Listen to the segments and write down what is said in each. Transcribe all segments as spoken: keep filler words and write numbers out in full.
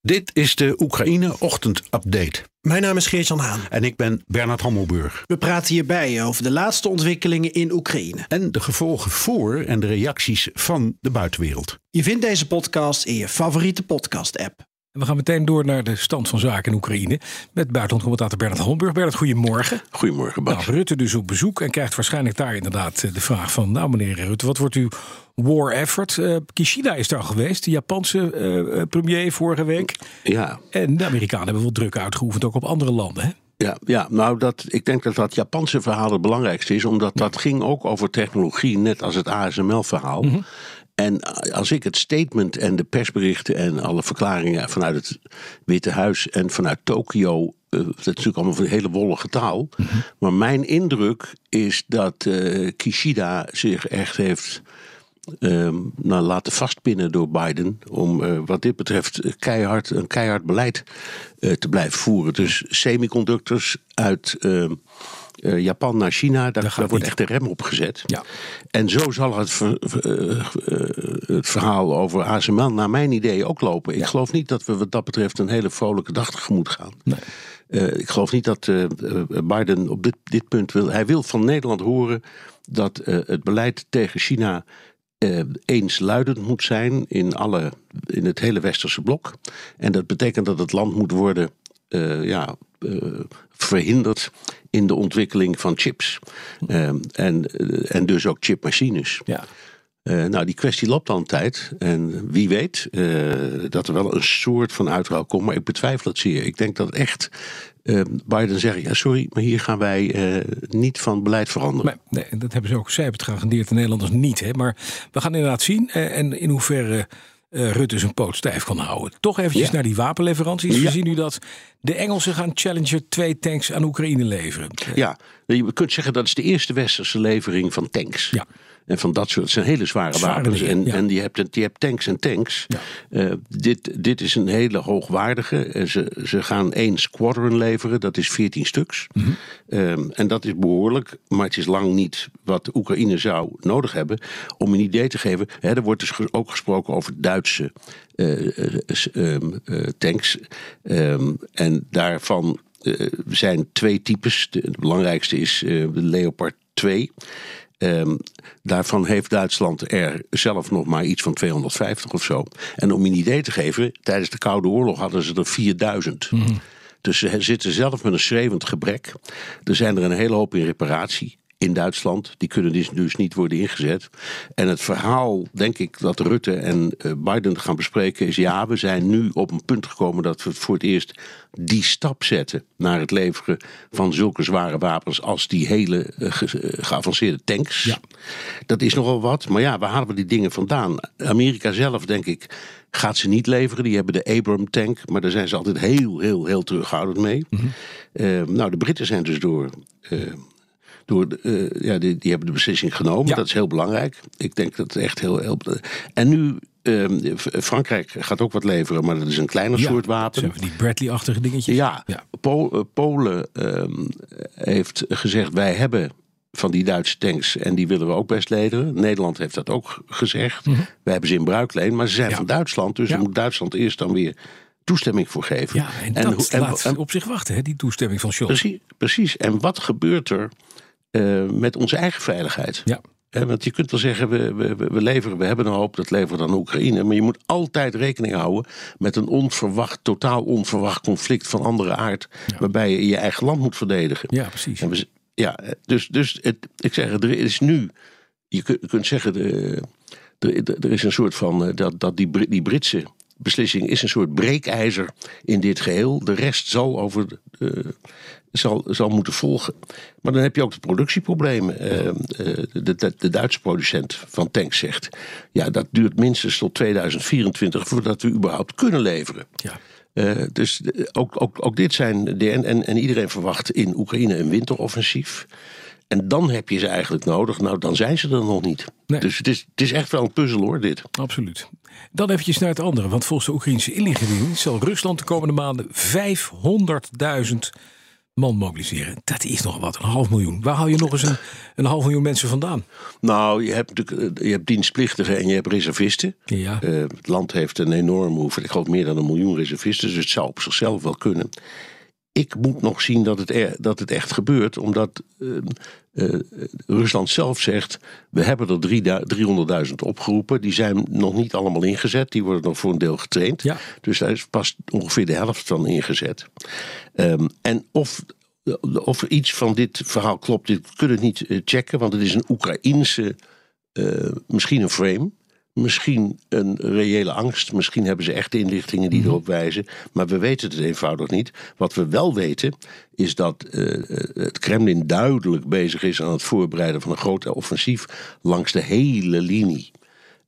Dit is de Oekraïne-ochtend-update. Mijn naam is Geert-Jan Haan. En ik ben Bernard Hammelburg. We praten hierbij over de laatste ontwikkelingen in Oekraïne. En de gevolgen voor en de reacties van de buitenwereld. Je vindt deze podcast in je favoriete podcast-app. En we gaan meteen door naar de stand van zaken in Oekraïne. Met buitenlandcommentator Bernard Hammelburg. Bernard, goedemorgen. Goedemorgen, Bas. Nou, Rutte dus op bezoek en krijgt waarschijnlijk daar inderdaad de vraag van... nou, meneer Rutte, wat wordt uw war effort? Uh, Kishida is daar geweest, de Japanse uh, premier vorige week. Ja. En de Amerikanen hebben wel druk uitgeoefend, ook op andere landen, hè? Ja, ja, nou, dat, ik denk dat dat Japanse verhaal het belangrijkste is... omdat dat ging ook over technologie, net als het A S M L-verhaal... Mm-hmm. En als ik het statement en de persberichten en alle verklaringen vanuit het Witte Huis en vanuit Tokio, dat is natuurlijk allemaal een hele wollige taal, mm-hmm. maar mijn indruk is dat uh, Kishida zich echt heeft um, nou, laten vastpinnen door Biden om uh, wat dit betreft keihard, een keihard beleid uh, te blijven voeren. Dus semiconductors uit... Uh, Uh, Japan naar China, daar, daar wordt echt de rem op gezet. Ja. En zo zal het, ver, uh, het verhaal over A S M L naar mijn idee ook lopen. Ja. Ik geloof niet dat we wat dat betreft een hele vrolijke dag tegemoet gaan. Nee. Uh, ik geloof niet dat uh, Biden op dit, dit punt wil... Hij wil van Nederland horen dat uh, het beleid tegen China... Uh, eensluidend moet zijn in, alle, in het hele westerse blok. En dat betekent dat het land moet worden... Uh, ja, uh, verhinderd in de ontwikkeling van chips. Uh, en, uh, en dus ook chipmachines. Ja. Uh, nou, die kwestie loopt al een tijd. En wie weet uh, dat er wel een soort van uitruil komt. Maar ik betwijfel het zeer. Ik denk dat echt uh, Biden zegt... ja, sorry, maar hier gaan wij uh, niet van beleid veranderen. Maar, nee, dat hebben ze ook. Zij hebben het geagendeerd, de Nederlanders niet. Hè? Maar we gaan inderdaad zien. Uh, en in hoeverre... Uh, Uh, Rutte zijn poot stijf kan houden. Toch eventjes ja. naar die wapenleveranties. Ja. We zien nu dat de Engelsen gaan Challenger twee tanks aan Oekraïne leveren. Ja, je kunt zeggen dat is de eerste westerse levering van tanks. Ja. En van dat soort, het zijn hele zware, zware wapens. Dingen, en, ja. en je, hebt, je hebt tanks en tanks. Ja. Uh, dit, dit is een hele hoogwaardige. Ze, ze gaan één squadron leveren, dat is veertien stuks. Mm-hmm. Um, en dat is behoorlijk, maar het is lang niet wat Oekraïne zou nodig hebben. Om een idee te geven, hè, er wordt dus ook gesproken over Duitse uh, uh, uh, uh, tanks. Um, en daarvan uh, zijn twee types. Het belangrijkste is uh, de Leopard twee... Um, daarvan heeft Duitsland er zelf nog maar iets van tweehonderdvijftig of zo. En om je een idee te geven, tijdens de Koude Oorlog hadden ze er vierduizend. Mm. Dus ze zitten zelf met een schreeuwend gebrek. Er zijn er een hele hoop in reparatie in Duitsland. Die kunnen dus niet worden ingezet. En het verhaal, denk ik, dat Rutte en Biden gaan bespreken is... ja, we zijn nu op een punt gekomen dat we voor het eerst die stap zetten... naar het leveren van zulke zware wapens als die hele ge- geavanceerde tanks. Ja. Dat is nogal wat, maar ja, waar halen we die dingen vandaan? Amerika zelf, denk ik, gaat ze niet leveren. Die hebben de Abram tank, maar daar zijn ze altijd heel, heel, heel terughoudend mee. Mm-hmm. Uh, nou, de Britten zijn dus door... Uh, Door de, uh, ja, die, die hebben de beslissing genomen. Ja. Dat is heel belangrijk. Ik denk dat het echt heel... heel en nu... Uh, Frankrijk gaat ook wat leveren, maar dat is een kleiner ja, soort wapen. Die Bradley-achtige dingetjes. Ja, ja. Pol- Polen uh, heeft gezegd... wij hebben van die Duitse tanks... en die willen we ook best leveren. Nederland heeft dat ook gezegd. Mm-hmm. Wij hebben ze in bruikleen, maar ze zijn ja. van Duitsland. Dus ja. moet Duitsland eerst dan weer... toestemming voor geven. Ja, en, en dat en, laat en, op zich wachten, hè, die toestemming van Scholz. Precies, precies. En wat gebeurt er uh, met onze eigen veiligheid? Ja. Eh, want je kunt wel zeggen, we, we, we leveren, we hebben een hoop, dat leveren we aan Oekraïne. Maar je moet altijd rekening houden met een onverwacht, totaal onverwacht conflict van andere aard, ja. waarbij je je eigen land moet verdedigen. Ja, precies. En we, ja, dus dus het, ik zeg, er is nu, je kunt, je kunt zeggen, de, de, de, er is een soort van, dat, dat die, die Britse... beslissing is een soort breekijzer in dit geheel. De rest zal, over, uh, zal, zal moeten volgen. Maar dan heb je ook de productieproblemen. Uh, uh, de, de, de Duitse producent van tanks zegt... ja, dat duurt minstens tot tweeduizend vierentwintig voordat we überhaupt kunnen leveren. Ja. Uh, dus ook, ook, ook dit zijn... De, en, en iedereen verwacht in Oekraïne een winteroffensief... En dan heb je ze eigenlijk nodig. Nou, dan zijn ze er nog niet. Nee. Dus het is, het is echt wel een puzzel hoor, dit. Absoluut. Dan eventjes naar het andere. Want volgens de Oekraïnse inlichtingendienst zal Rusland de komende maanden vijfhonderdduizend man mobiliseren. Dat is nog wat, een half miljoen. Waar hou je nog eens een, een half miljoen mensen vandaan? Nou, je hebt, natuurlijk, je hebt dienstplichtigen en je hebt reservisten. Ja. Uh, het land heeft een enorme hoeveelheid. Ik geloof meer dan een miljoen reservisten. Dus het zou op zichzelf wel kunnen. Ik moet nog zien dat het, er, dat het echt gebeurt. Omdat uh, uh, Rusland zelf zegt, we hebben er driehonderdduizend opgeroepen. Die zijn nog niet allemaal ingezet. Die worden nog voor een deel getraind. Ja. Dus daar is pas ongeveer de helft van ingezet. Um, en of, of iets van dit verhaal klopt, dit kunnen we niet checken. Want het is een Oekraïense, uh, misschien een frame. Misschien een reële angst. Misschien hebben ze echt inlichtingen die erop wijzen. Maar we weten het eenvoudig niet. Wat we wel weten is dat uh, het Kremlin duidelijk bezig is aan het voorbereiden van een groot offensief langs de hele linie.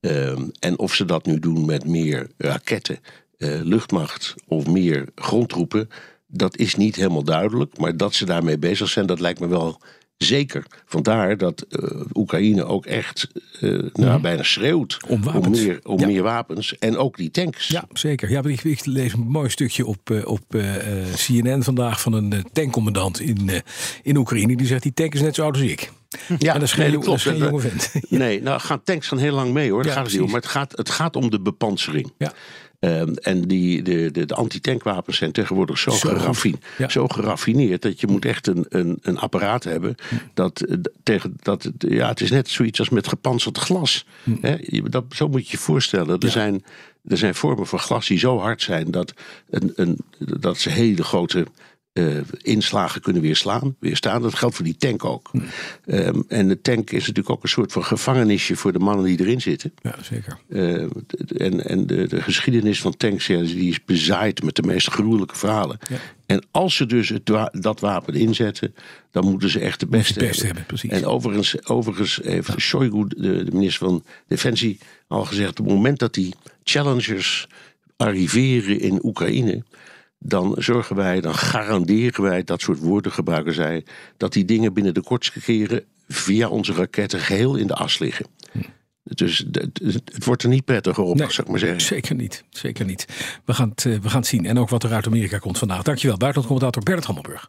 Um, en of ze dat nu doen met meer raketten, uh, luchtmacht of meer grondtroepen, dat is niet helemaal duidelijk. Maar dat ze daarmee bezig zijn, dat lijkt me wel zeker. Vandaar dat uh, Oekraïne ook echt uh, nou, ja. bijna schreeuwt om, om, meer, om ja. meer wapens en ook die tanks. Ja, zeker. Ja, ik, ik lees een mooi stukje op, uh, op uh, C N N vandaag van een uh, tankcommandant in, uh, in Oekraïne. Die zegt, die tank is net zo oud als ik. Ja, en dat is geen, nee, dat geen jonge vent. Nee, nou gaan tanks gaan heel lang mee hoor. Ja, gaat het om. Maar het gaat, het gaat om de bepansering. Ja. Um, en die, de, de, de antitankwapens zijn tegenwoordig zo, zo, geraffineerd, ja. zo geraffineerd dat je moet echt een, een, een apparaat hebben. Dat, tegen, dat, ja, het is net zoiets als met gepantserd glas. Mm. Hè? Dat, zo moet je je voorstellen. Er, ja. zijn, er zijn vormen van glas die zo hard zijn dat, een, een, dat ze hele grote uh, inslagen kunnen weerslaan, weerstaan. Dat geldt voor die tank ook. Mm. Um, en de tank is natuurlijk ook een soort van gevangenisje voor de mannen die erin zitten. Ja, zeker. Uh, en en de, de geschiedenis van tanks, ja, die is bezaaid met de meest gruwelijke verhalen. Ja. En als ze dus het wa- dat wapen inzetten, dan moeten ze echt de beste, de beste hebben. hebben en overigens, overigens heeft ja. Shoigu, de, de minister van Defensie, al gezegd, op het moment dat die challengers arriveren in Oekraïne, dan zorgen wij, dan garanderen wij, dat soort woorden gebruiken zij, dat die dingen binnen de kortste keren via onze raketten geheel in de as liggen. Hm. Dus het, het wordt er niet prettiger op, nee, zou ik maar zeggen. Zeker niet, zeker niet. We gaan het, we gaan het zien. En ook wat er uit Amerika komt vandaag. Dankjewel, buitenlandcommentator Bernard Hammelburg.